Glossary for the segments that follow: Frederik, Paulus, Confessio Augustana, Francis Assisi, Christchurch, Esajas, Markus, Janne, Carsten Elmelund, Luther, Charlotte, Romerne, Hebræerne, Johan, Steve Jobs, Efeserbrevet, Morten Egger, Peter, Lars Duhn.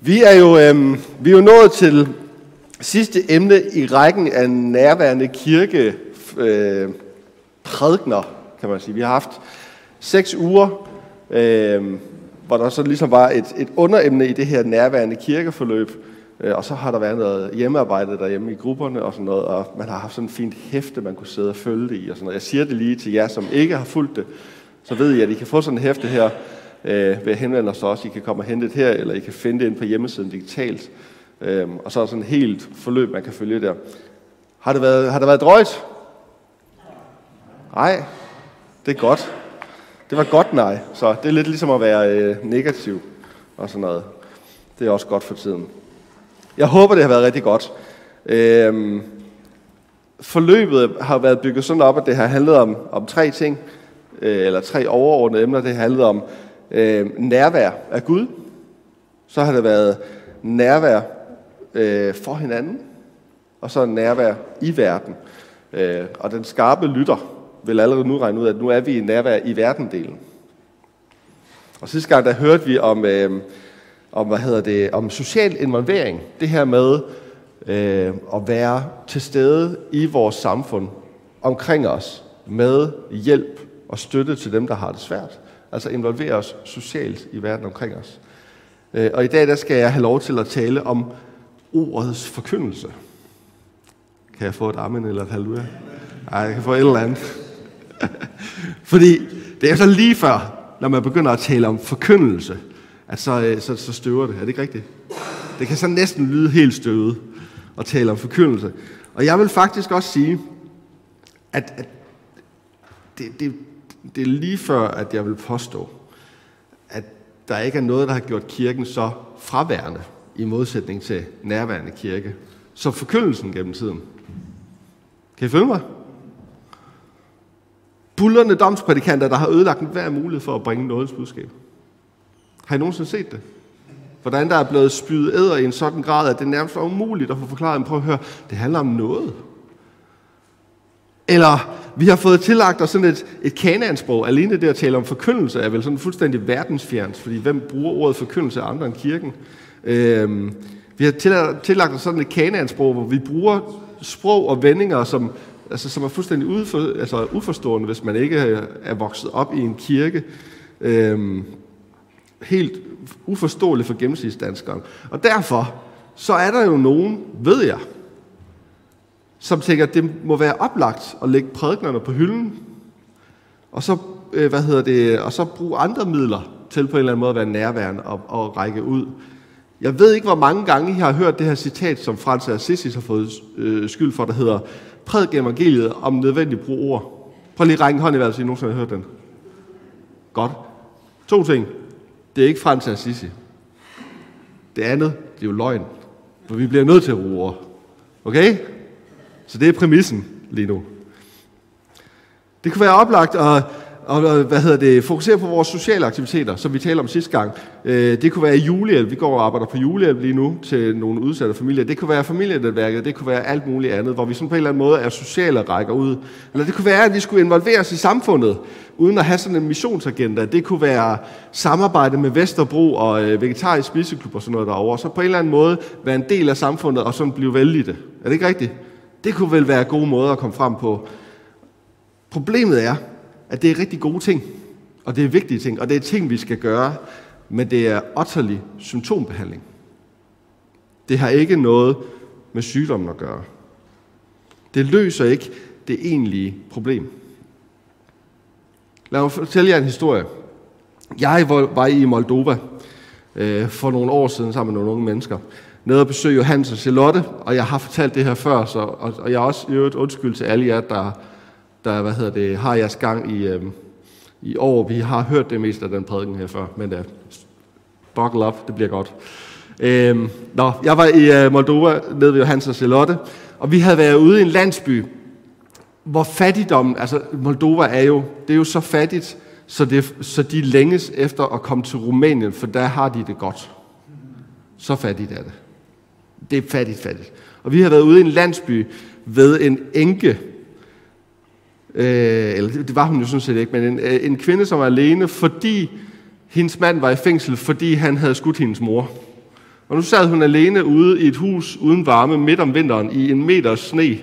Vi er jo nået til sidste emne i rækken af nærværende kirke prædikner, kan man sige. Vi har haft 6 uger, hvor der så ligesom var et underemne i det her nærværende kirkeforløb, og så har der været noget hjemmearbejde derhjemme i grupperne og sådan noget, og man har haft sådan et fint hæfte, man kunne sidde og følge det i og sådan noget. Jeg siger det lige til jer, som ikke har fulgt det, så ved I, at I kan få sådan et hæfte her. Ved at henvende os også. I kan komme og hente det her, eller I kan finde det inde på hjemmesiden digitalt. Og så er der sådan et helt forløb, man kan følge der. Har det været drøjt? Nej. Det er godt. Det var godt nej. Så det er lidt ligesom at være negativ og sådan noget. Det er også godt for tiden. Jeg håber, det har været rigtig godt. Forløbet har været bygget sådan op, at det har handlet om 3 ting. Eller 3 overordnede emner. Det handlede om nærvær af Gud. Så har det været nærvær for hinanden. Og så nærvær i verden. Og den skarpe lytter vil allerede nu regne ud, at nu er vi i nærvær i verdendelen. Og sidste gang, der hørte vi om social involvering. Det her med at være til stede i vores samfund omkring os med hjælp og støtte til dem, der har det svært. Altså involvere os socialt i verden omkring os. Og i dag, der skal jeg have lov til at tale om ordets forkyndelse. Kan jeg få et amen eller et halleluja? Nej, jeg kan få et eller andet. Fordi det er så lige før, når man begynder at tale om forkyndelse, at så støver det. Er det ikke rigtigt? Det kan så næsten lyde helt støvet at tale om forkyndelse. Og jeg vil faktisk også sige, at det er lige før, at jeg vil påstå, at der ikke er noget, der har gjort kirken så fraværende i modsætning til nærværende kirke, som forkyndelsen gennem tiden. Kan I følge mig? Bullerne domsprædikanter, der har ødelagt enhver mulighed for at bringe nådens budskab. Har I nogensinde set det? Hvordan der er blevet spydet æder i en sådan grad, at det nærmest er umuligt at få forklaret. Prøv at høre, det handler om noget. Eller vi har fået tillagt os sådan et kanaansprog. Alene det at tale om forkyndelse er vel sådan fuldstændig verdensfjerns, fordi hvem bruger ordet forkyndelse af andre end kirken? Vi har tillagt os sådan et kanaansprog, hvor vi bruger sprog og vendinger, som er fuldstændig uforstående, hvis man ikke er vokset op i en kirke. Helt uforståeligt for gennemsnitsdanskeren. Og derfor, så er der jo nogen, ved jeg, som tænker, at det må være oplagt at lægge prædiknerne på hylden, og så, og så bruge andre midler til på en eller anden måde at være nærværende og række ud. Jeg ved ikke, hvor mange gange I har hørt det her citat, som Francis Assisi har fået skyld for, der hedder, prædik evangeliet om nødvendigt brug ord. Prøv lige at række en hånd i hvert fald, så I nogensinde har hørt den. Godt. 2 ting. Det er ikke Francis Assisi. Det andet, det er jo løgn. For vi bliver nødt til at bruge ord. Okay? Så det er præmissen lige nu. Det kunne være oplagt at fokusere på vores sociale aktiviteter, som vi talte om sidste gang. Det kunne være julehjælp. Vi går og arbejder på julehjælp lige nu til nogle udsatte familier. Det kunne være familienetværket. Det kunne være alt muligt andet, hvor vi sådan på en eller anden måde er sociale og rækker ud. Eller det kunne være, at vi skulle involvere os i samfundet, uden at have sådan en missionsagenda. Det kunne være samarbejde med Vesterbro og vegetarisk spiseklub og sådan noget derovre. Så på en eller anden måde være en del af samfundet og sådan blive vældig det. Er det ikke rigtigt? Det kunne vel være gode måder at komme frem på. Problemet er, at det er rigtig gode ting, og det er vigtige ting, og det er ting, vi skal gøre, men det er utterlig symptombehandling. Det har ikke noget med sygdommen at gøre. Det løser ikke det egentlige problem. Lad mig fortælle jer en historie. Jeg var i Moldova for nogle år siden sammen med nogle unge mennesker, nede og besøge Johan og Charlotte, og jeg har fortalt det her før, og jeg har også øvet undskyld til alle jer, der har jeres gang i år. Vi har hørt det meste af den prædiken her før, men buckle up, det bliver godt. Jeg var i Moldova, nede ved Johan og Charlotte, og vi havde været ude i en landsby, hvor fattigdommen, altså Moldova det er jo så fattigt, så de længes efter at komme til Rumænien, for der har de det godt. Så fattigt er det. Det er fattigt. Og vi har været ude i en landsby ved en enke. Eller det var hun jo sådan set ikke, men en kvinde, som var alene, fordi hendes mand var i fængsel, fordi han havde skudt hendes mor. Og nu sad hun alene ude i et hus uden varme midt om vinteren i en meter sne.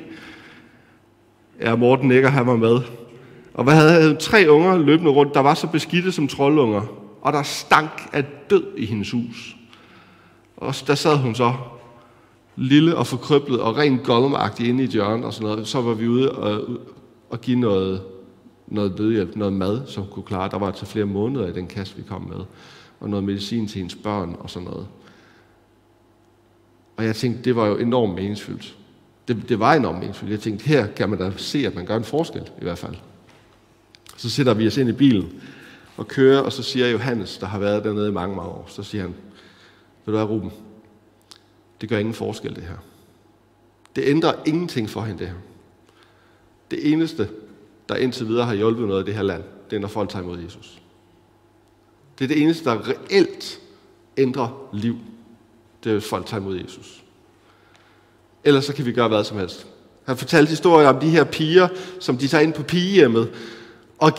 Ja, Morten Egger, han var med. Og hvad havde hun? 3 unger løbende rundt, der var så beskidte som troldunger. Og der stank af død i hendes hus. Og der sad hun så lille og forkrøblet og rent gollumagtig inde i et hjørne og sådan noget. Så var vi ude og give noget nødhjælp, noget mad, som kunne klare. Der var til flere måneder i den kasse, vi kom med. Og noget medicin til hendes børn og sådan noget. Og jeg tænkte, det var jo enormt meningsfyldt. Det var enormt meningsfyldt. Jeg tænkte, her kan man da se, at man gør en forskel i hvert fald. Så sætter vi os ind i bilen og kører, og så siger Johannes, der har været dernede i mange, mange år, så siger han, ved du hvad, Ruben, det gør ingen forskel, det her. Det ændrer ingenting for hende, det her. Det eneste, der indtil videre har hjulpet noget i det her land, det er, når folk tager imod Jesus. Det er det eneste, der reelt ændrer liv. Det er, hvis folk tager imod Jesus. Ellers så kan vi gøre hvad som helst. Han fortalte historier om de her piger, som de tager ind på pigehjemmet, og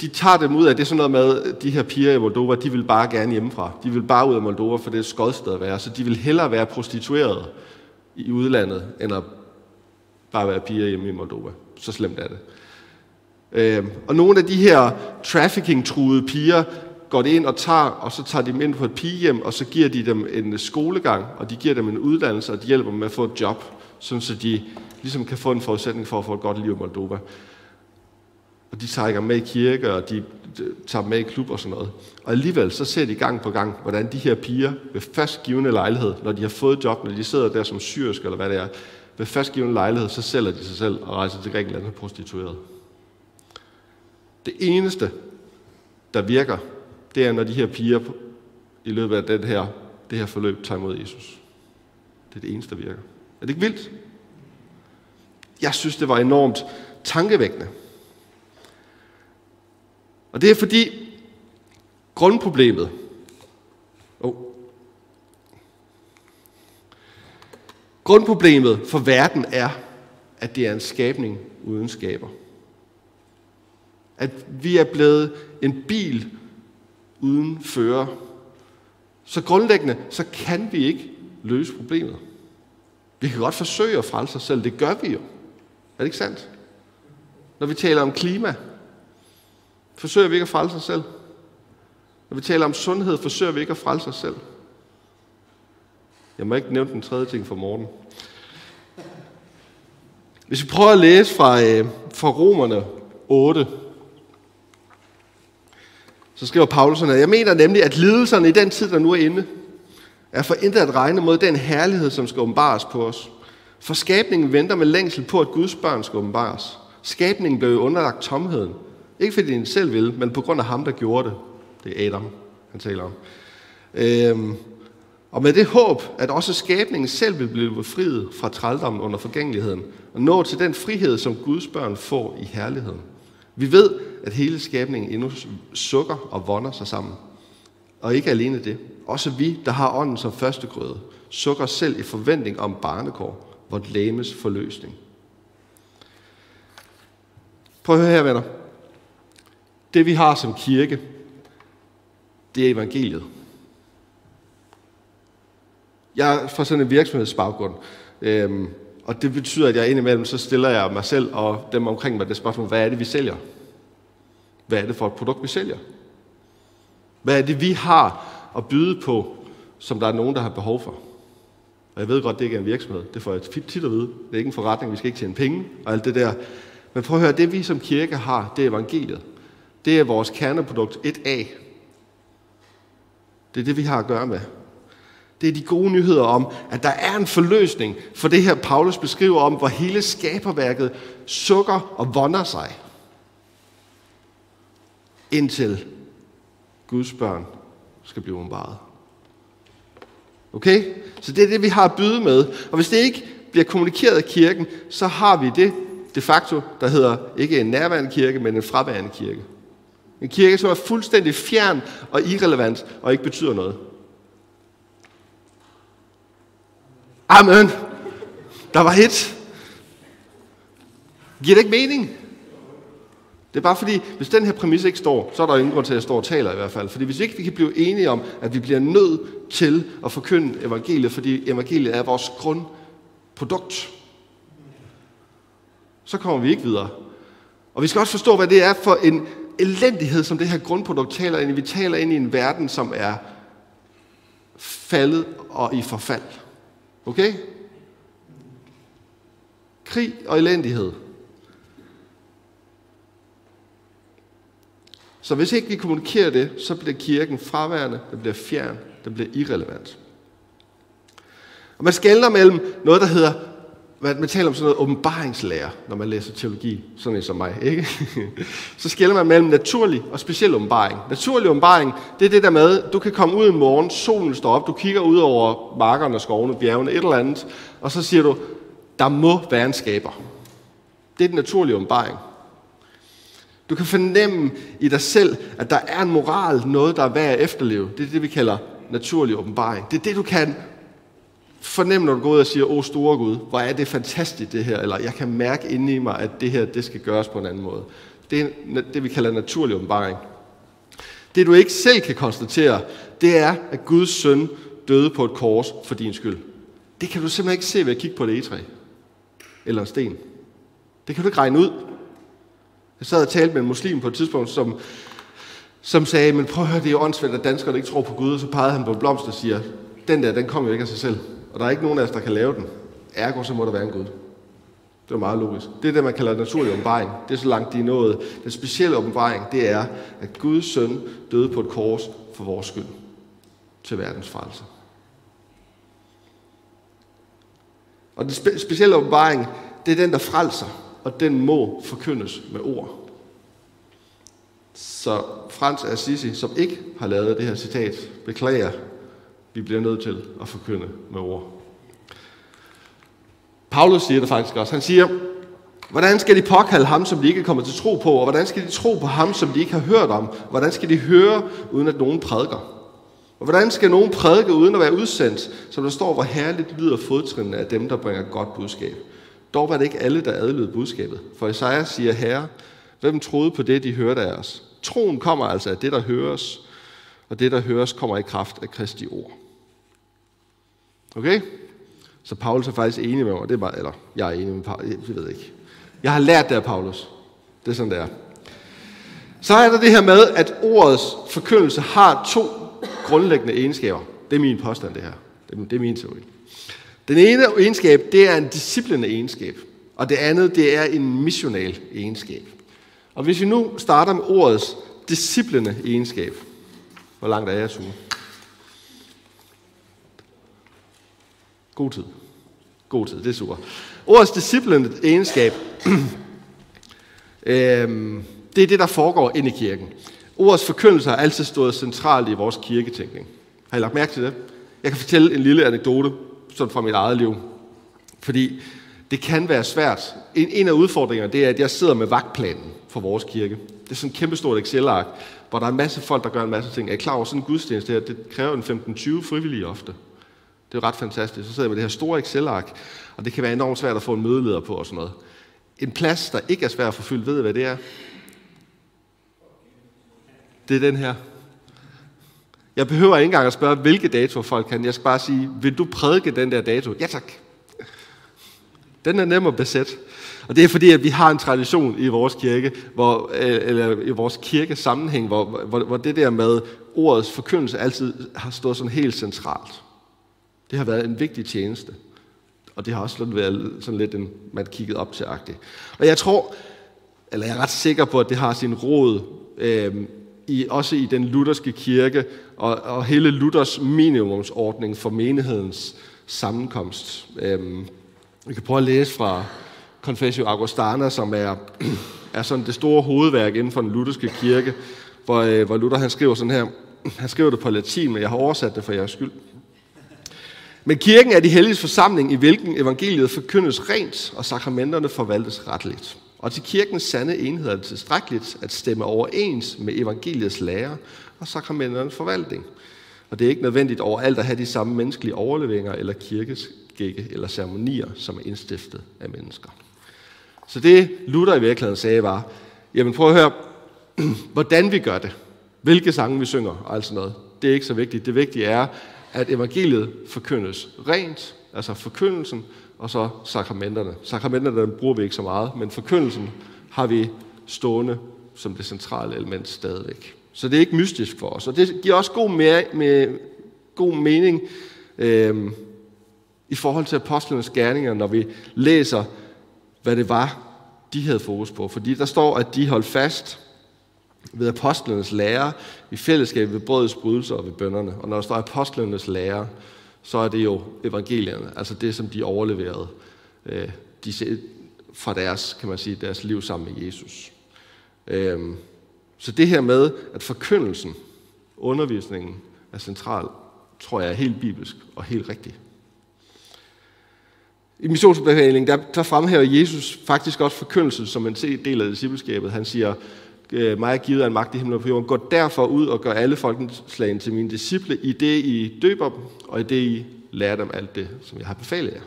de tager dem ud af, det er sådan noget med, de her piger i Moldova, de vil bare gerne hjemmefra. De vil bare ud af Moldova, for det er et skodsted at være, så de vil hellere være prostituerede i udlandet, end at bare være piger hjemme i Moldova. Så slemt er det. Og nogle af de her trafficking-truede piger går det ind og tager, og så tager de dem ind på et pigehjem, og så giver de dem en skolegang, og de giver dem en uddannelse, og de hjælper dem med at få et job, sådan så de ligesom kan få en forudsætning for at få et godt liv i Moldova. Og de tager med i kirke, og de tager med i klub og sådan noget. Og alligevel så ser de gang på gang, hvordan de her piger ved førstgivende lejlighed, når de har fået job, når de sidder der som syrisk eller hvad det er, ved førstgivende lejlighed, så sælger de sig selv og rejser til Grækenland og prostitueret. Det eneste, der virker, det er, når de her piger i løbet af det her forløb tager imod Jesus. Det er det eneste, der virker. Er det ikke vildt? Jeg synes, det var enormt tankevækkende. Og det er fordi grundproblemet. Grundproblemet for verden er, at det er en skabning uden skaber. At vi er blevet en bil uden fører. Så grundlæggende, så kan vi ikke løse problemet. Vi kan godt forsøge at frelse os selv. Det gør vi jo. Er det ikke sandt? Når vi taler om klima, forsøger vi ikke at frelse os selv. Når vi taler om sundhed, forsøger vi ikke at frelse os selv. Jeg må ikke nævne den tredje ting for Morten. Hvis vi prøver at læse fra Romerne 8, så skriver Paulus sådan her: jeg mener nemlig, at lidelserne i den tid, der nu er inde, er for intet at regne mod den herlighed, som skal åbenbares på os. For skabningen venter med længsel på, at Guds børn skal åbenbares. Skabningen blev underlagt tomheden. Ikke fordi den selv ville, men på grund af ham, der gjorde det. Det er Adam, han taler om. Og med det håb, at også skabningen selv vil blive befriet fra trældommen under forgængeligheden, og nå til den frihed, som Guds børn får i herligheden. Vi ved, at hele skabningen endnu sukker og vonder sig sammen. Og ikke alene det. Også vi, der har ånden som førstegrøde, sukker selv i forventning om barnekår, vort legemes forløsning. Prøv at høre her, venner. Det vi har som kirke, det er evangeliet. Jeg er fra sådan en virksomhedsbaggrund, og det betyder, at jeg indimellem så stiller jeg mig selv og dem omkring mig det spørgsmål, hvad er det, vi sælger? Hvad er det for et produkt, vi sælger? Hvad er det, vi har at byde på, som der er nogen, der har behov for? Og jeg ved godt, det ikke er en virksomhed. Det får jeg tit at vide. Det er ikke en forretning, vi skal ikke tjene penge og alt det der. Men prøv at høre, det vi som kirke har, det er evangeliet. Det er vores kerneprodukt 1A. Det er det, vi har at gøre med. Det er de gode nyheder om, at der er en forløsning for det her, Paulus beskriver om, hvor hele skaberværket sukker og vonder sig, indtil Guds børn skal blive åbenbaret. Okay? Så det er det, vi har at byde med. Og hvis det ikke bliver kommunikeret af kirken, så har vi det de facto, der hedder ikke en nærværende kirke, men en fraværende kirke. En kirke, som er fuldstændig fjern og irrelevant og ikke betyder noget. Amen. Der var hit. Giver det ikke mening? Det er bare fordi, hvis den her præmis ikke står, så er der ingen grund til, at jeg står og taler i hvert fald. Fordi hvis ikke vi kan blive enige om, at vi bliver nødt til at forkynde evangeliet, fordi evangeliet er vores grundprodukt, så kommer vi ikke videre. Og vi skal også forstå, hvad det er for en elendighed, som det her grundprodukt taler ind i. Vi taler ind i en verden, som er faldet og i forfald. Okay? Krig og elendighed. Så hvis ikke vi kommunikerer det, så bliver kirken fraværende, den bliver fjern, den bliver irrelevant. Og man skelner mellem noget, der hedder, man taler om sådan noget åbenbaringslære, når man læser teologi, sådan en som mig, ikke? Så skelner man mellem naturlig og speciel åbenbaring. Naturlig åbenbaring, det er det der med, du kan komme ud i morgen, solen står op, du kigger ud over markerne, skovene, bjergene, et eller andet, og så siger du, der må være en skaber. Det er den naturlige åbenbaring. Du kan fornemme i dig selv, at der er en moral, noget der er værd at efterleve. Det er det, vi kalder naturlig åbenbaring. Det er det, du kan fornemme, når du går ud og siger, åh store Gud, hvor er det fantastisk det her, eller jeg kan mærke inde i mig, at det her, det skal gøres på en anden måde. Det er det, vi kalder naturlig åbenbaring. Det, du ikke selv kan konstatere, det er, at Guds søn døde på et kors for din skyld. Det kan du simpelthen ikke se ved at kigge på et egetræ eller en sten. Det kan du ikke regne ud. Jeg sad og talte med en muslim på et tidspunkt, som sagde, men prøv at høre, det er jo åndssvagt, at danskerne ikke tror på Gud, og så pegede han på en blomst og siger, den der, den kommer jo ikke af sig selv, og der er ikke nogen af os, der kan lave den. Ergo, så må der være en Gud. Det var meget logisk. Det er det, man kalder naturlig åbenbaring. Det er så langt, de er nået. Den specielle åbenbaring, det er, at Guds søn døde på et kors for vores skyld til verdens frelse. Og den specielle åbenbaring, det er den, der frelser. Og den må forkyndes med ord. Så Francis Assisi, som ikke har lavet det her citat, beklager, vi bliver nødt til at forkynde med ord. Paulus siger det faktisk også. Han siger, hvordan skal de påkalde ham, som de ikke er kommet til tro på? Og hvordan skal de tro på ham, som de ikke har hørt om? Hvordan skal de høre, uden at nogen prædiker? Og hvordan skal nogen prædike, uden at være udsendt? Som der står, hvor herligt lyder fodtrinene af dem, der bringer godt budskab. Dog var det ikke alle, der adlød budskabet. For Esajas siger, Herre, hvem troede på det, de hørte af os? Troen kommer altså af det, der høres, og det, der høres, kommer i kraft af Kristi ord. Okay? Så Paulus er faktisk enig med mig. Det er bare, eller, jeg er enig med Paulus. Jeg ved ikke. Jeg har lært det af Paulus. Det er sådan, det er. Så er der det her med, at ordets forkyndelse har to grundlæggende egenskaber. Det er min påstand, det her. Det er min teori. Den ene egenskab, det er en disciplende egenskab, og det andet, det er en missional egenskab. Og hvis vi nu starter med ordets disciplende egenskab. Hvor langt er jeg, Sune? God tid. God tid, det er super. Ordets disciplende egenskab, det er det, der foregår inde i kirken. Ordets forkyndelse har altid stået centralt i vores kirketænkning. Har I lagt mærke til det? Jeg kan fortælle en lille anekdote. Sådan fra mit eget liv. Fordi det kan være svært. En af udfordringerne, det er, at jeg sidder med vagtplanen for vores kirke. Det er sådan et kæmpestort Excel-ark, hvor der er en masse folk, der gør en masse ting. Er I klar over sådan en gudstjeneste her? Det kræver en 15-20 frivillige ofte. Det er ret fantastisk. Så sidder jeg med det her store Excel-ark, og det kan være enormt svært at få en mødeleder på og sådan noget. En plads, der ikke er svær at få fyldt, ved I, hvad det er? Det er den her. Jeg behøver ikke engang at spørge, hvilke datoer folk kan. Jeg skal bare sige, vil du prædike den der dato? Ja tak. Den er nem at besætte. Og det er fordi, at vi har en tradition i vores kirke, eller i vores kirkesammenhæng, hvor det der med ordets forkyndelse altid har stået sådan helt centralt. Det har været en vigtig tjeneste. Og det har også været sådan lidt en, man kiggede op til-agtigt. Og jeg er ret sikker på, at det har sin rod, også i den lutherske kirke, og hele Luthers minimumsordning for menighedens sammenkomst. Vi kan prøve at læse fra Confessio Augustana, som er sådan det store hovedværk inden for den lutherske kirke, hvor Luther han skriver sådan her. Han skriver det på latin, men jeg har oversat det for jeres skyld. Men kirken er de helliges forsamling, i hvilken evangeliet forkyndes rent, og sakramenterne forvaltes retligt. Og til kirkens sande enhed er det tilstrækkeligt at stemme overens med evangeliets lære og sakramenternes forvaltning. Og det er ikke nødvendigt overalt at have de samme menneskelige overleveringer eller kirkeskikke eller ceremonier, som er indstiftet af mennesker. Så det Luther i virkeligheden sagde var, Jamen prøv at høre, hvordan vi gør det. Hvilke sange vi synger og alt sådan noget. Det er ikke så vigtigt. Det vigtige er, at evangeliet forkyndes rent, altså forkyndelsen, og så sakramenterne. Sakramenterne dem bruger vi ikke så meget, men forkyndelsen har vi stående som det centrale element stadigvæk. Så det er ikke mystisk for os, og det giver også god mening i forhold til apostlenes gerninger, når vi læser, hvad det var, de havde fokus på. Fordi der står, at de holdt fast ved apostlenes lære, i fællesskab ved brødets brydelse og ved bønnerne. Og når der står apostlenes lære, så er det jo evangelierne, altså det, som de overleverede fra deres, kan man sige, deres liv sammen med Jesus. Så det her med, at forkyndelsen, undervisningen er central, tror jeg er helt bibelsk og helt rigtig. I missionsbehandlingen, der fremhæver Jesus faktisk også forkyndelsen som en del af discipleskabet. Han siger, mig er givet af en magt i himlen og på jorden. Gå derfor ud og gør alle folkeslagene til mine disciple, i det I døber dem, og i det I lærer dem alt det, som jeg har befalet jer.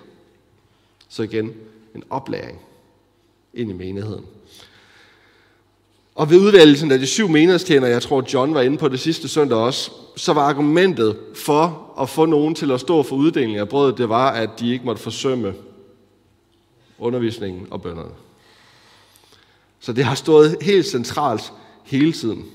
Så igen, en oplæring ind i menigheden. Og ved udvælgelsen af de 7 menighedstjenere, jeg tror John var inde på det sidste søndag også, så var argumentet for at få nogen til at stå for uddelingen af brødet, det var, at de ikke måtte forsømme undervisningen og bønnerne. Så det har stået helt centralt hele tiden.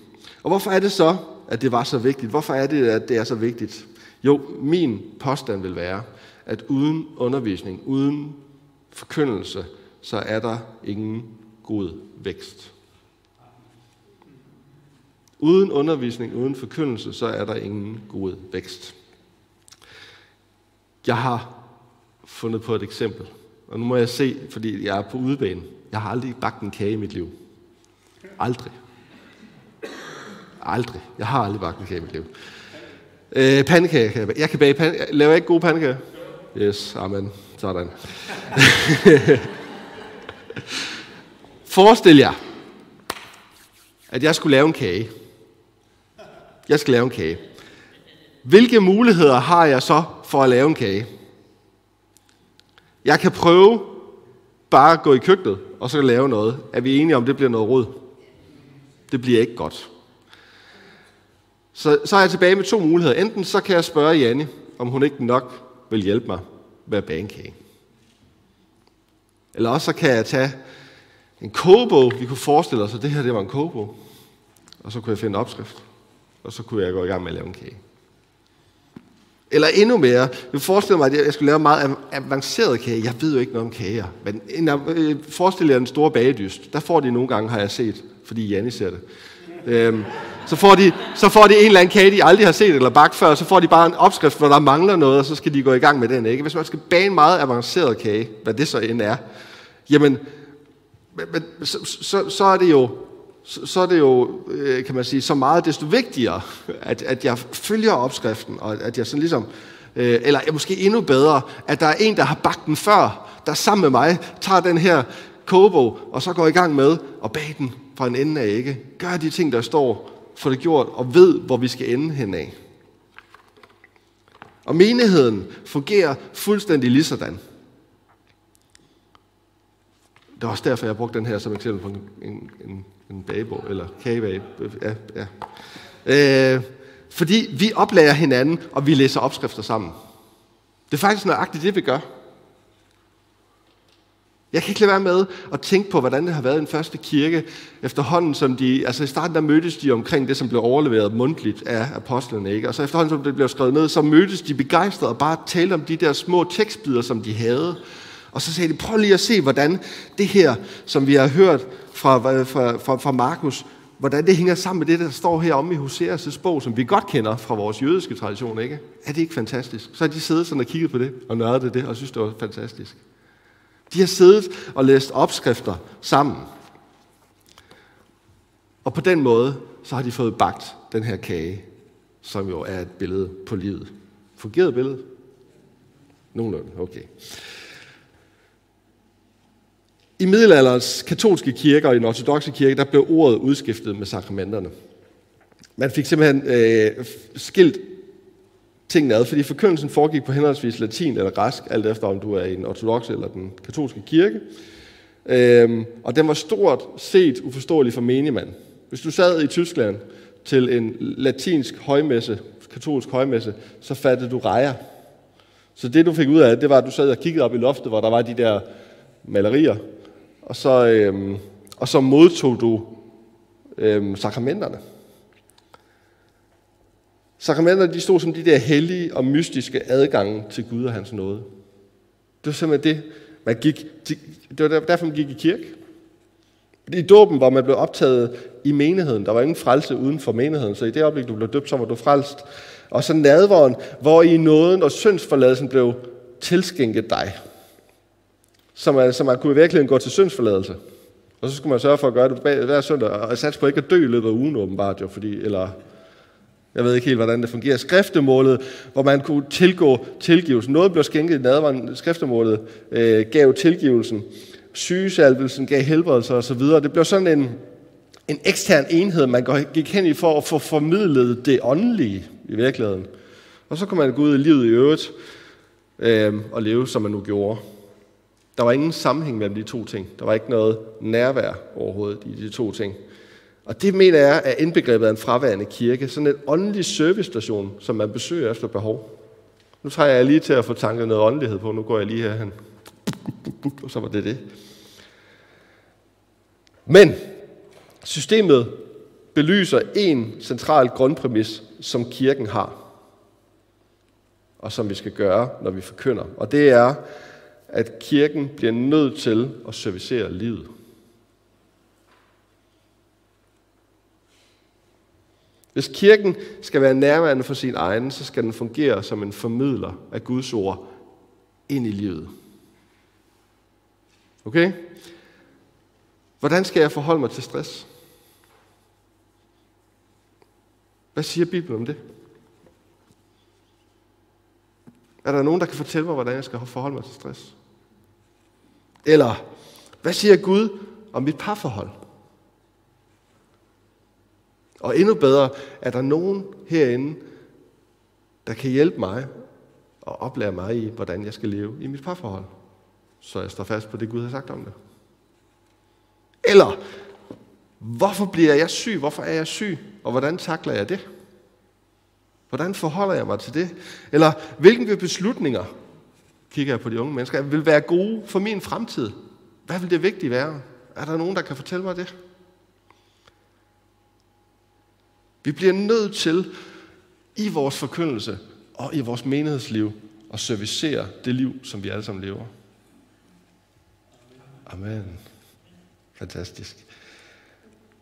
Og hvorfor er det så, at det var så vigtigt? Hvorfor er det, at det er så vigtigt? Jo, min påstand vil være, at uden undervisning, uden forkyndelse, så er der ingen god vækst. Uden undervisning, uden forkyndelse, så er der ingen god vækst. Jeg har fundet på et eksempel, og nu må jeg se, fordi jeg er på udebane. Jeg har aldrig bagt en kage i mit liv. Aldrig. Jeg har aldrig bagt en kage i mit liv. Pandekager kan jeg bage. Jeg kan bage pandekager. Laver jeg ikke gode pandekager? Yes, amen. Sådan. Forestil jer, at jeg skulle lave en kage. Hvilke muligheder har jeg så for at lave en kage? Jeg kan prøve bare at gå i køkkenet, og så lave noget. Er vi enige om, det bliver noget rod? Det bliver ikke godt. Så er jeg tilbage med 2 muligheder. Enten så kan jeg spørge Janne, om hun ikke nok vil hjælpe mig med at bage en kage. Eller også så kan jeg tage en kogebog. Vi kunne forestille os, at det her det var en kogebog. Og så kunne jeg finde en opskrift. Og så kunne jeg gå i gang med at lave en kage. Eller endnu mere. Jeg vil forestille mig, at jeg skulle lave meget avanceret kage. Jeg ved jo ikke noget om kager. Men forestil jer den store bagedyst. Der får de nogle gange, har jeg set. Fordi Janne ser det. Så får de en eller anden kage, de aldrig har set eller bagt før. Så får de bare en opskrift, hvor der mangler noget. Og så skal de gå i gang med den. Ikke? Hvis man skal bage en meget avanceret kage, hvad det så end er. Jamen, så er det jo, kan man sige, så meget desto vigtigere, at jeg følger opskriften, og at jeg sådan ligesom, eller måske endnu bedre, at der er en, der har bagt den før, der sammen med mig tager den her kogebog, og så går i gang med at bage den fra en ende af ikke. Gør de ting, der står, for det gjort, og ved, hvor vi skal ende henad. Og menigheden fungerer fuldstændig ligesådan. Det er også derfor, jeg brugte den her som eksempel på en bagebog, eller kagebag. Ja. Fordi vi oplærer hinanden, og vi læser opskrifter sammen. Det er faktisk nøjagtigt det, vi gør. Jeg kan ikke lade være med at tænke på, hvordan det har været i den første kirke efterhånden, som de, altså i starten der mødtes de omkring det, som blev overleveret mundtligt af apostlene, ikke? Og så efterhånden, som det blev skrevet ned, så mødtes de begejstrede og bare talte om de der små tekstbider, som de havde. Og så sagde de, prøv lige at se, hvordan det her, som vi har hørt fra Markus, hvordan det hænger sammen med det, der står heromme i Hoseas' bog, som vi godt kender fra vores jødiske tradition, ikke? Er det ikke fantastisk? Så har de siddet sådan og kigget på det, og nørdet det, og synes, det var fantastisk. De har siddet og læst opskrifter sammen. Og på den måde, så har de fået bagt den her kage, som jo er et billede på livet. Fungeret billede? Nogenlunde, okay. I middelalderens katolske kirker og i den ortodokse kirke, der blev ordet udskiftet med sakramenterne. Man fik simpelthen skilt tingene ad, fordi forkyndelsen foregik på henholdsvis latin eller græsk, alt efter om du er i den ortodokse eller den katolske kirke. Og den var stort set uforståelig for menigmand. Hvis du sad i Tyskland til en latinsk højmesse, katolsk højmesse, så fattede du rejer. Så det, du fik ud af, det var, at du sad og kiggede op i loftet, hvor der var de der malerier, og så modtog du sakramenterne. Sakramenterne, de stod som de der hellige og mystiske adgange til Gud og hans nåde. Det var simpelthen det, man gik til, det var derfor, man gik i kirke. I dåben var man blevet optaget i menigheden. Der var ingen frelse uden for menigheden, så i det øjeblik, du blev døbt, så var du frelst. Og så nadveren, hvor i nåden og syndsforladelsen blev tilskænket dig. Så man kunne i virkeligheden gå til syndsforladelse. Og så skulle man sørge for at gøre det hver søndag, og satse på ikke at dø i løbet af ugen, åbenbart jo, fordi, eller jeg ved ikke helt, hvordan det fungerer. Skriftemålet, hvor man kunne tilgå tilgivelsen. Noget blev skænket i nadveren, skriftemålet gav tilgivelsen. Sygesalvelsen gav helbredelse osv. Det blev sådan en ekstern enhed, man gik hen i for at få formidlet det åndelige i virkeligheden. Og så kunne man gå ud i livet i øvrigt og leve, som man nu gjorde. Der var ingen sammenhæng mellem de to ting. Der var ikke noget nærvær overhovedet i de to ting. Og det mener jeg er indbegrebet af en fraværende kirke. Sådan en åndelig servicestation, som man besøger efter behov. Nu trænger jeg lige til at få tanket noget åndelighed på. Nu går jeg lige herhen. Og så var det det. Men systemet belyser en central grundpræmis, som kirken har. Og som vi skal gøre, når vi forkynder. Og det er, at kirken bliver nødt til at servicere livet. Hvis kirken skal være nærværende for sin egen, så skal den fungere som en formidler af Guds ord ind i livet. Okay? Hvordan skal jeg forholde mig til stress? Hvad siger Bibelen om det? Er der nogen, der kan fortælle mig, hvordan jeg skal forholde mig til stress? Eller, hvad siger Gud om mit parforhold? Og endnu bedre, er der nogen herinde, der kan hjælpe mig og oplære mig i, hvordan jeg skal leve i mit parforhold? Så jeg står fast på det, Gud har sagt om det. Eller, hvorfor bliver jeg syg? Hvorfor er jeg syg? Og hvordan takler jeg det? Hvordan forholder jeg mig til det? Eller, hvilke beslutninger, kigger jeg på de unge mennesker, vil være gode for min fremtid? Hvad vil det vigtige være? Er der nogen, der kan fortælle mig det? Vi bliver nødt til, i vores forkyndelse og i vores menighedsliv, at servicere det liv, som vi alle sammen lever. Amen. Fantastisk.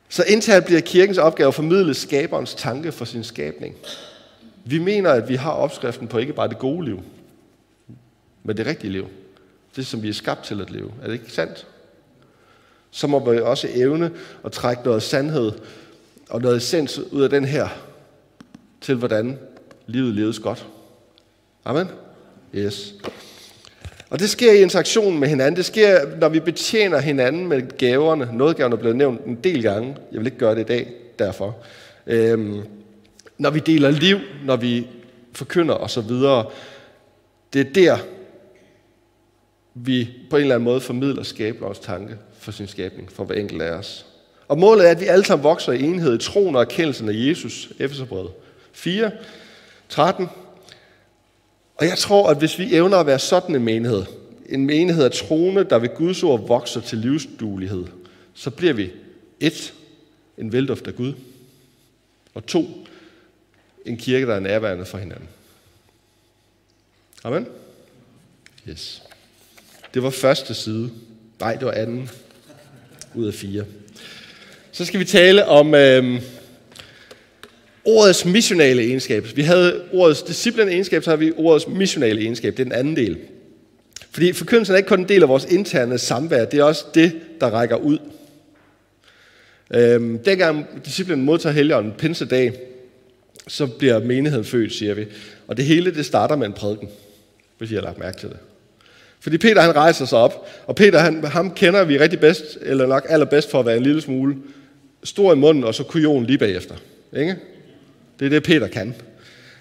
Så internt bliver kirkens opgave at formidle skaberens tanke for sin skabning. Vi mener, at vi har opskriften på ikke bare det gode liv, men det rigtige liv. Det, som vi er skabt til at leve. Er det ikke sandt? Så må vi også evne at trække noget sandhed og noget essens ud af den her, til hvordan livet leves godt. Amen? Yes. Og det sker i interaktionen med hinanden. Det sker, når vi betjener hinanden med gaverne. Nådegaverne er blevet nævnt en del gange. Jeg vil ikke gøre det i dag, derfor. Når vi deler liv, når vi forkynder osv. Det er der, vi på en eller anden måde formidler skaberens tanke for sin skabning, for hver enkelt af os. Og målet er, at vi alle sammen vokser i enhed i troen og erkendelsen af Jesus, Efeserbrevet 4, 13. Og jeg tror, at hvis vi evner at være sådan en menighed af troende, der ved Guds ord vokser til livsduelighed, så bliver vi 1, en velduft af Gud, og 2, en kirke, der er nærværende for hinanden. Amen? Yes. Det var første side. Nej, det var anden ud af 4. Så skal vi tale om ordets missionale egenskab. Vi havde ordets disciplende egenskab, så har vi ordets missionale egenskab. Det er den anden del. Fordi forkyndelsen er ikke kun en del af vores interne samvær, det er også det, der rækker ud. Dengang disciplinen modtager Helligånden pinsedag, så bliver menigheden født, siger vi. Og det hele, det starter med en prædiken, hvis I har lagt mærke til det. Fordi Peter, han rejser sig op, og Peter, ham kender vi rigtig bedst, eller nok allerbedst for at være en lille smule stor i munden, og så kujon lige bagefter. Ikke? Det er det, Peter kan.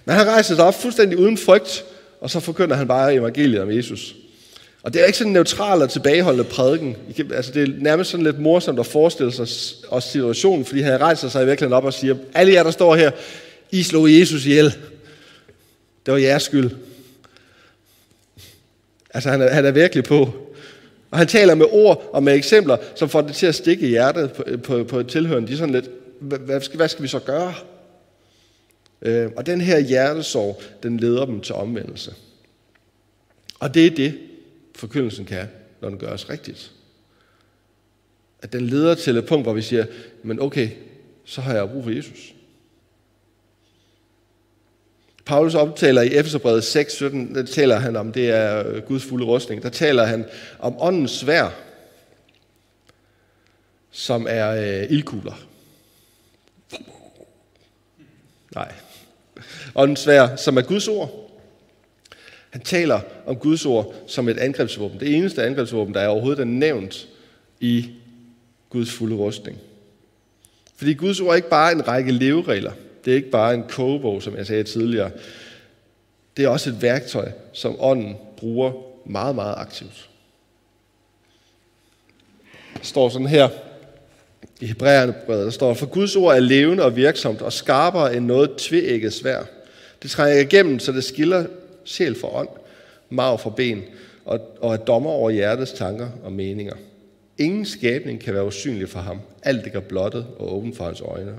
Men han rejser sig op fuldstændig uden frygt, og så forkynder han bare evangeliet om Jesus. Og det er ikke sådan en neutral og tilbageholdende prædiken. Altså, det er nærmest sådan lidt morsomt at forestille sig os situationen, fordi han rejser sig i virkeligheden op og siger, alle jer, der står her, I slog Jesus ihjel. Det var jeres skyld. Altså, han er virkelig på. Og han taler med ord og med eksempler, som får det til at stikke i hjertet på et tilhørende. De er sådan lidt, hvad skal vi så gøre? Og den her hjertesorg, den leder dem til omvendelse. Og det er det, forkyndelsen kan, når den gøres rigtigt. At den leder til et punkt, hvor vi siger, men okay, så har jeg brug for Jesus. Paulus omtaler i Efeserbrevet 6:17, der taler han om, det er Guds fulde rustning, der taler han om åndens sværd, som er ildkugler. Nej. Åndens sværd, som er Guds ord. Han taler om Guds ord som et angrebsvåben. Det eneste angrebsvåben, der er overhovedet nævnt i Guds fulde rustning. Fordi Guds ord er ikke bare en række leveregler. Det er ikke bare en kogebog, som jeg sagde tidligere. Det er også et værktøj, som ånden bruger meget, meget aktivt. Der står sådan her i Hebræerne, der står, for Guds ord er levende og virksomt og skarpere end noget tveægget sværd. Det trænger igennem, så det skiller sjæl fra ånd, marv fra ben og er dommer over hjertets tanker og meninger. Ingen skabning kan være usynlig for ham. Alt ligger blottet og åbent for hans øjne,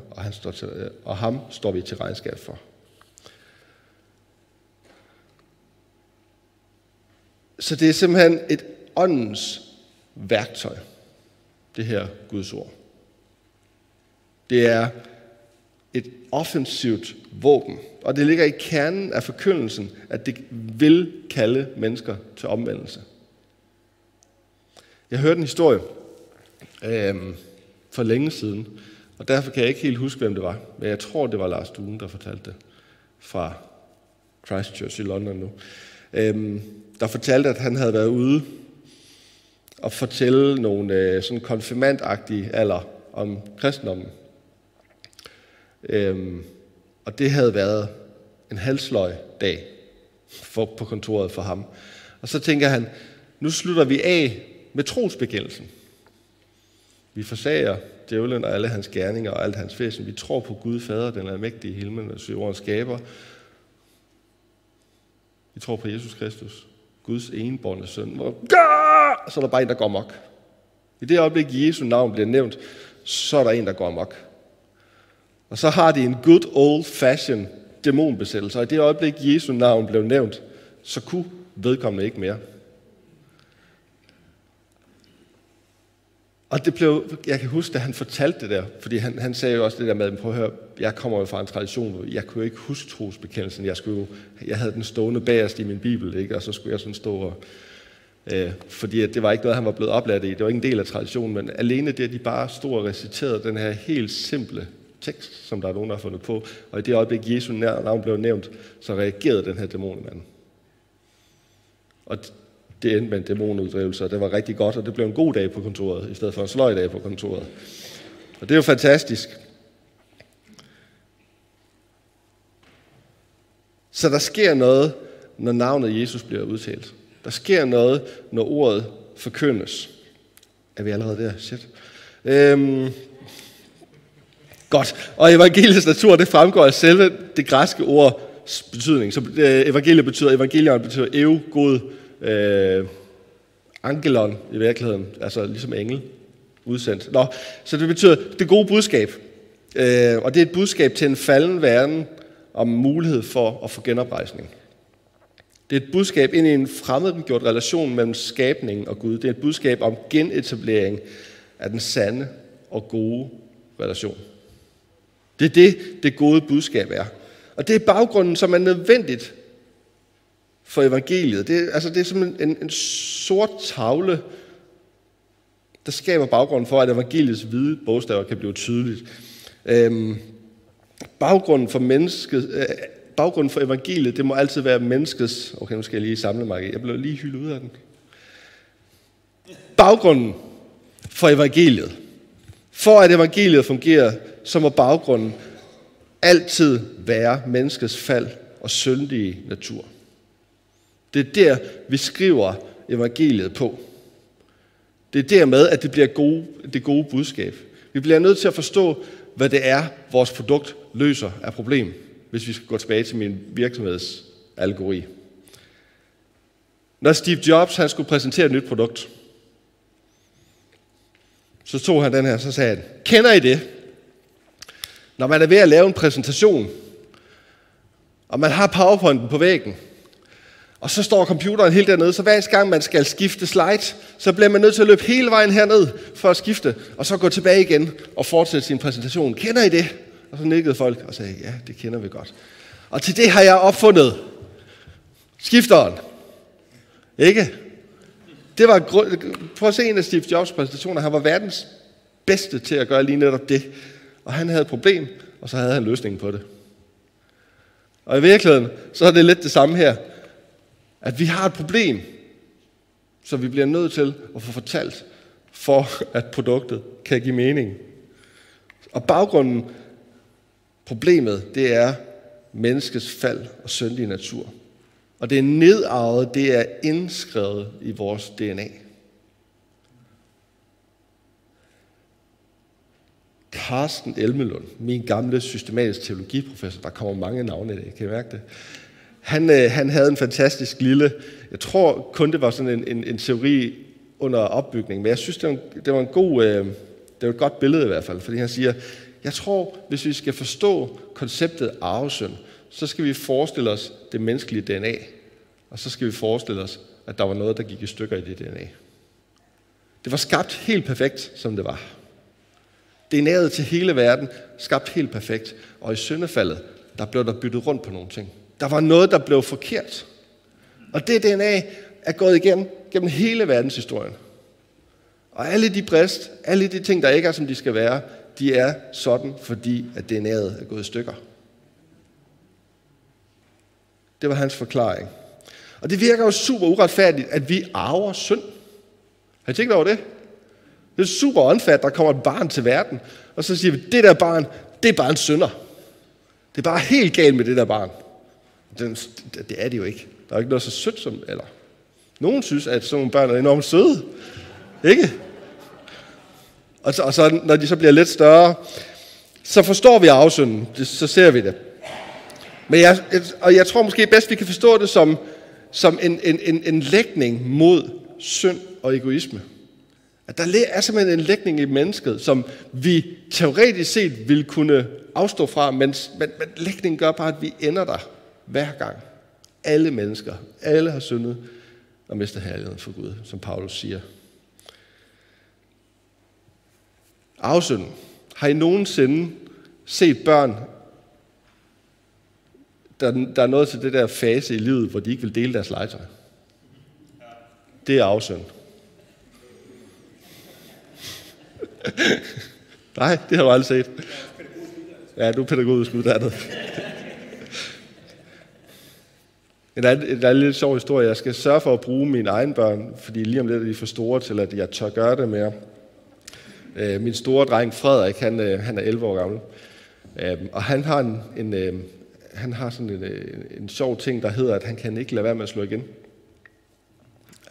og ham står vi til regnskab for. Så det er simpelthen et åndens værktøj, det her Guds ord. Det er et offensivt våben, og det ligger i kernen af forkyndelsen, at det vil kalde mennesker til omvendelse. Jeg hørte en historie for længe siden, og derfor kan jeg ikke helt huske, hvem det var. Men jeg tror, det var Lars Duhn, der fortalte det fra Christchurch i London nu. Der fortalte, at han havde været ude og fortælle nogle sådan konfirmandagtige alder om kristendommen. Og det havde været en halsløj dag på kontoret for ham. Og så tænker han, nu slutter vi af med trosbekendelsen. Vi forsager djævlen og alle hans gerninger og alt hans væsen. Vi tror på Gud Fader, den almægtige himlen og jordens skaber. Vi tror på Jesus Kristus, Guds enbårne søn. Så er der bare en, der går mok. I det øjeblik, Jesu navn bliver nævnt, så er der en, der går mok. Og så har de en good old-fashioned dæmonbesættelse. Og i det øjeblik, Jesu navn blev nævnt, så kunne vedkommende ikke mere. Og det blev, jeg kan huske, da han fortalte det der, fordi han sagde jo også det der med, prøv at høre, jeg kommer jo fra en tradition, hvor jeg kunne ikke huske trosbekendelsen. Jeg havde den stående bagerst i min bibel, ikke? Og så skulle jeg sådan stå og... fordi det var ikke noget, han var blevet oplært i. Det var ikke en del af traditionen, men alene det, at de bare stod og reciterede den her helt simple tekst, som der er nogen, der har fundet på. Og i det øjeblik, Jesu navn blev nævnt, så reagerede den her dæmonmand. Og det endte med en dæmonuddrivelse, og det var rigtig godt, og det blev en god dag på kontoret, i stedet for en sløj dag på kontoret. Og det er jo fantastisk. Så der sker noget, når navnet Jesus bliver udtalt. Der sker noget, når ordet forkyndes. Er vi allerede der? Shit. Godt. Og evangeliets natur, det fremgår af selve det græske ords betydning. Så evangelion betyder ev, god, angelon i virkeligheden, altså ligesom engel udsendt. Nå, så det betyder det gode budskab, og det er et budskab til en falden verden om mulighed for at få genoprejsning. Det er et budskab ind i en fremmedgjort relation mellem skabningen og Gud. Det er et budskab om genetablering af den sande og gode relation. Det er det gode budskab er, og det er baggrunden, som er nødvendigt for evangeliet. Det er som en sort tavle, der skaber baggrunden for, at evangeliets hvide bogstaver kan blive tydeligt. Baggrunden for evangeliet, det må altid være menneskets... Okay, nu skal jeg lige samle mig. Jeg blev lige hyldet ud af den. Baggrunden for evangeliet. For at evangeliet fungerer, så må baggrunden altid være menneskets fald og syndige natur. Det er der, vi skriver evangeliet på. Det er dermed, at det bliver det gode budskab. Vi bliver nødt til at forstå, hvad det er, vores produkt løser af problem, hvis vi skal gå tilbage til min virksomhedsallegori. Når Steve Jobs han skulle præsentere et nyt produkt, så tog han den her, så sagde han, kender I det? Når man er ved at lave en præsentation, og man har PowerPoint'en på væggen, og så står computeren helt dernede, så hver gang man skal skifte slide, så bliver man nødt til at løbe hele vejen herned for at skifte, og så gå tilbage igen og fortsætte sin præsentation. Kender I det? Og så nikkede folk og sagde, ja, det kender vi godt. Og til det har jeg opfundet skifteren. Ikke? Det var prøv at se en af Steve Jobs præsentationer. Han var verdens bedste til at gøre lige netop det. Og han havde et problem, og så havde han løsningen på det. Og i virkeligheden, så er det lidt det samme her. At vi har et problem, så vi bliver nødt til at få fortalt, for at produktet kan give mening. Og baggrunden, problemet, det er menneskets fald og syndige natur. Og det er nedarvet, det er indskrevet i vores DNA. Carsten Elmelund, min gamle systematisk teologiprofessor, der kommer mange navne i dag, kan I mærke det? Han havde en fantastisk lille, jeg tror kun det var sådan en teori under opbygning, men jeg synes, det var et godt billede i hvert fald, fordi han siger, jeg tror, hvis vi skal forstå konceptet arvesynd, så skal vi forestille os det menneskelige DNA, og så skal vi forestille os, at der var noget, der gik i stykker i det DNA. Det var skabt helt perfekt, som det var. DNA'et til hele verden, skabt helt perfekt, og i syndefaldet, der blev der byttet rundt på nogle ting. Der var noget, der blev forkert. Og det DNA er gået igennem hele verdenshistorien. Og alle de brist, alle de ting, der ikke er, som de skal være, de er sådan, fordi at DNA'et er gået i stykker. Det var hans forklaring. Og det virker jo super uretfærdigt, at vi arver synd. Har I tænkt over det? Det er super åndfærdigt, der kommer et barn til verden, og så siger vi, det der barn, det er bare en synder. Det er bare helt galt med det der barn. Det er det jo ikke. Der er ikke noget så sødt som, eller. Nogen synes, at sådan nogle børn er enormt søde. Ikke? Og så, når de så bliver lidt større, så forstår vi arvesynden, så ser vi det. Men jeg tror måske bedst, vi kan forstå det som en lægning mod synd og egoisme. At der er simpelthen en lægning i mennesket, som vi teoretisk set ville kunne afstå fra, men lægningen gør bare, at vi ender der hver gang. Alle mennesker, alle har syndet og mister herligheden for Gud, som Paulus siger. Arvesynden. Har I nogensinde set børn, der er nået til det der fase i livet, hvor de ikke vil dele deres legetøj? Det er arvesynd. Nej, det har du aldrig set. Ja, du er pædagogisk uddannet. En lidt sjov historie. Jeg skal sørge for at bruge mine egne børn, fordi lige om lidt er de for store til, at jeg tør gøre det mere. Min store dreng Frederik, han er 11 år gammel, og han har sådan en sjov ting, der hedder, at han kan ikke lade være med at slå igen.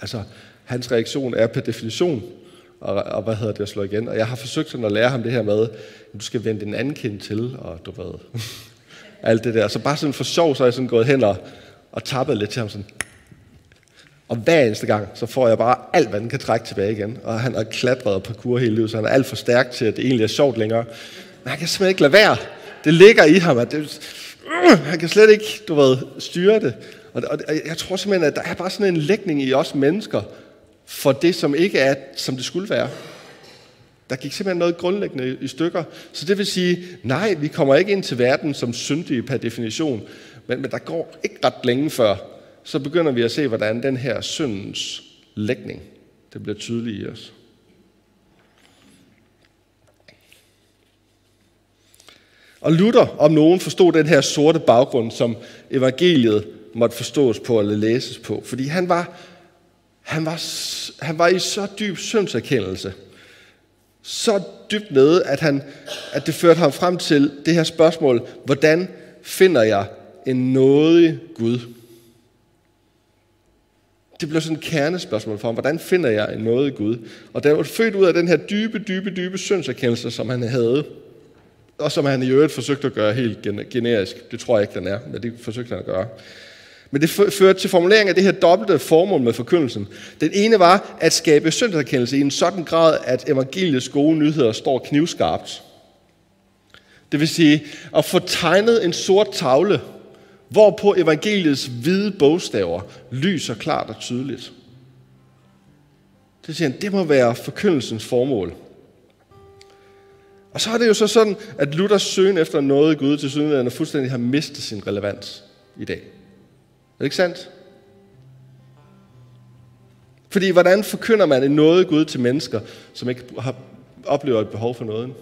Altså, hans reaktion er per definition, og hvad hedder det at slå igen? Og jeg har forsøgt sådan at lære ham det her med, at du skal vende den anden kind til, og du ved, alt det der. Så bare sådan for sjov, så er jeg sådan gået hen og tappet lidt til ham sådan. Og hver eneste gang, så får jeg bare alt, hvad den kan trække tilbage igen. Og han har klatret og parkour hele livet, så han er alt for stærk til, at det egentlig er sjovt længere. Men han kan simpelthen ikke lade være. Det ligger i ham, at det, han kan slet ikke, styre det. Og jeg tror simpelthen, at der er bare sådan en lægning i os mennesker, for det, som ikke er, som det skulle være. Der gik simpelthen noget grundlæggende i stykker. Så det vil sige, nej, vi kommer ikke ind til verden som syndige per definition. Men der går ikke ret længe før, så begynder vi at se, hvordan den her syndens lægning, det bliver tydeligt i os. Og Luther, om nogen, forstod den her sorte baggrund, som evangeliet måtte forstås på eller læses på. Fordi han var i så dyb syndserkendelse, så dybt nede, at det førte ham frem til det her spørgsmål, hvordan finder jeg en nådig Gud? det blev sådan et kernespørgsmål for ham. Hvordan finder jeg en nåde i Gud? Og der var født ud af den her dybe synserkendelse, som han havde, og som han i øvrigt forsøgte at gøre helt generisk. Det tror jeg ikke, den er, men det forsøgte han at gøre. Men det førte til formuleringen af det her dobbelte formål med forkyndelsen. Den ene var at skabe synserkendelse i en sådan grad, at evangeliets gode nyheder står knivskarpt. Det vil sige at få tegnet en sort tavle, hvorpå evangeliets hvide bogstaver lyser klart og tydeligt. Det siger han, det må være forkyndelsens formål. Og så er det jo så sådan, at Luthers søgen efter noget i Gud til sydenlænderne fuldstændig har mistet sin relevans i dag. Er det ikke sandt? Fordi hvordan forkynder man en nåde i Gud til mennesker, som ikke oplever et behov for nåden?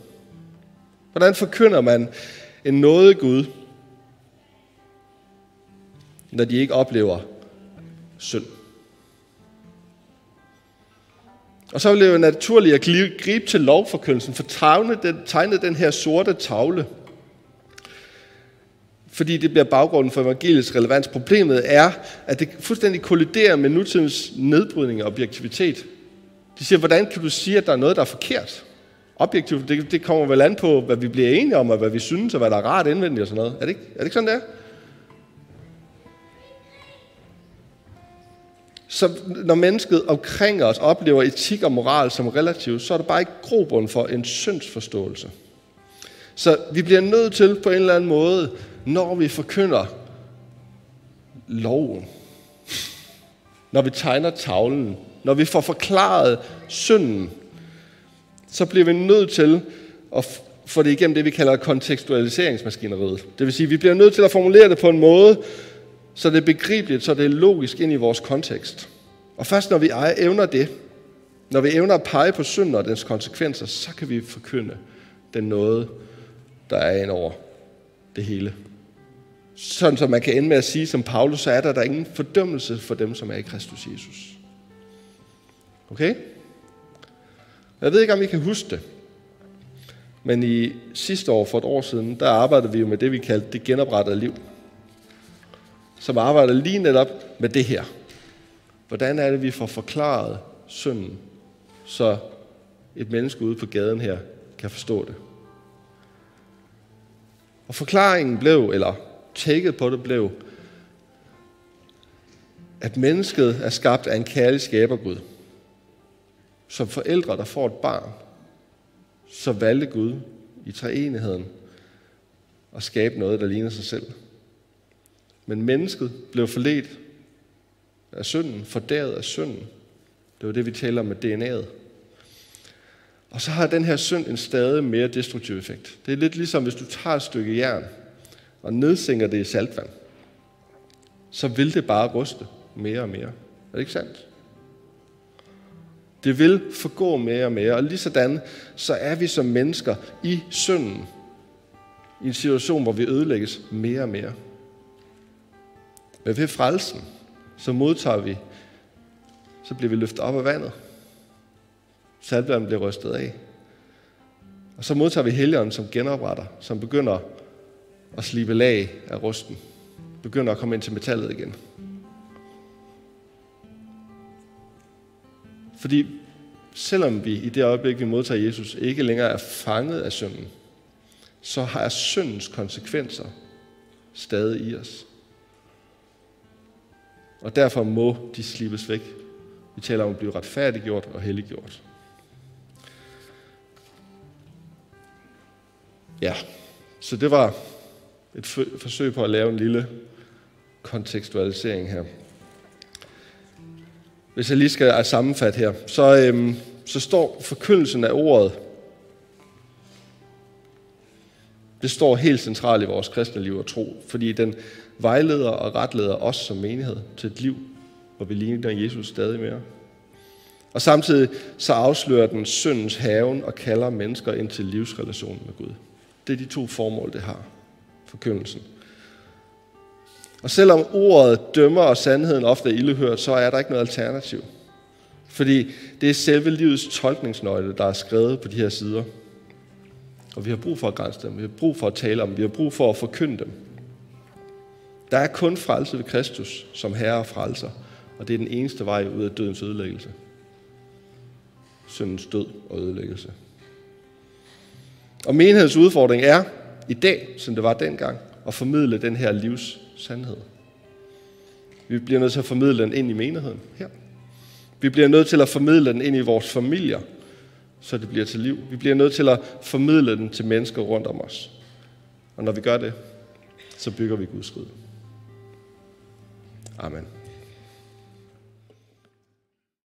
Hvordan forkynder man en nåde i Gud, når de ikke oplever synd? Og så blev det jo naturligt at gribe til lovforkyndelsen, for tegnede den her sorte tavle. Fordi det bliver baggrunden for evangeliets relevans. Problemet er, at det fuldstændig kolliderer med nutidens nedbrydning af objektivitet. De siger, hvordan kan du sige, at der er noget, der er forkert? Objektivt, det kommer vel an på, hvad vi bliver enige om, og hvad vi synes, og hvad der er rart indvendigt og sådan noget. Er det ikke sådan, det er? Så når mennesket omkring os oplever etik og moral som relativt, så er der bare ikke grobund for en syndsforståelse. Så vi bliver nødt til på en eller anden måde, når vi forkynder loven, når vi tegner tavlen, når vi får forklaret synden, så bliver vi nødt til at få det igennem det, vi kalder kontekstualiseringsmaskineriet. Det vil sige, at vi bliver nødt til at formulere det på en måde, så det er begribeligt, så det er logisk ind i vores kontekst. Og først når vi evner det, når vi evner at pege på synden og dens konsekvenser, så kan vi forkynde den nåde, der er ind over det hele. Sådan som man kan ende med at sige, som Paulus, så er der ingen fordømmelse for dem, som er i Kristus Jesus. Okay? Jeg ved ikke, om I kan huske det, men i sidste år, for et år siden, der arbejdede vi jo med det, vi kaldte det genoprettede liv, som arbejder lige netop med det her. Hvordan er det, vi får forklaret synden, så et menneske ude på gaden her kan forstå det? Og forklaringen blev, eller taget på det blev, at mennesket er skabt af en kærlig skabergud. Som forældre, der får et barn, så valgte Gud i treenigheden at skabe noget, der ligner sig selv. Men mennesket blev forledt af synden, fordæret af synden. Det var det, vi taler om med DNA'et. Og så har den her synd en stadig mere destruktiv effekt. Det er lidt ligesom, hvis du tager et stykke jern og nedsænker det i saltvand, så vil det bare ruste mere og mere. Er det ikke sandt? Det vil forgå mere og mere. Og ligesådan, så er vi som mennesker i synden, i en situation, hvor vi ødelægges mere og mere. Men ved frelsen, så bliver vi løftet op af vandet. Saltvandet bliver rystet af. Og så modtager vi Helligånden, som genopretter, som begynder at slibe lag af rusten. Begynder at komme ind til metallet igen. Fordi selvom vi i det øjeblik, vi modtager Jesus, ikke længere er fanget af synden, så har syndens konsekvenser stadig i os. Og derfor må de slibes væk. Vi taler om at blive retfærdiggjort og helliggjort. Ja, så det var et forsøg på at lave en lille kontekstualisering her. Hvis jeg lige skal sammenfatte her, så står forkyndelsen af ordet. Det står helt centralt i vores kristne liv og tro, fordi den vejleder og retleder os som menighed til et liv, hvor vi ligner Jesus stadig mere. Og samtidig så afslører den syndens haven og kalder mennesker ind til livsrelationen med Gud. Det er de to formål, det har, forkyndelsen. Og selvom ordet dømmer og sandheden ofte er ildehørt, så er der ikke noget alternativ. Fordi det er selve livets tolkningsnøgle, der er skrevet på de her sider. Og vi har brug for at grænse dem, vi har brug for at tale om dem, vi har brug for at forkynde dem. Der er kun frelse ved Kristus som Herre og frelser, Og det er den eneste vej ud af dødens ødelæggelse. Syndens død og ødelæggelse. Og menighedens udfordring er, i dag, som det var dengang, at formidle den her livs sandhed. Vi bliver nødt til at formidle den ind i menigheden her. Vi bliver nødt til at formidle den ind i vores familier, så det bliver til liv. Vi bliver nødt til at formidle den til mennesker rundt om os. Og når vi gør det, så bygger vi Guds rige. Amen.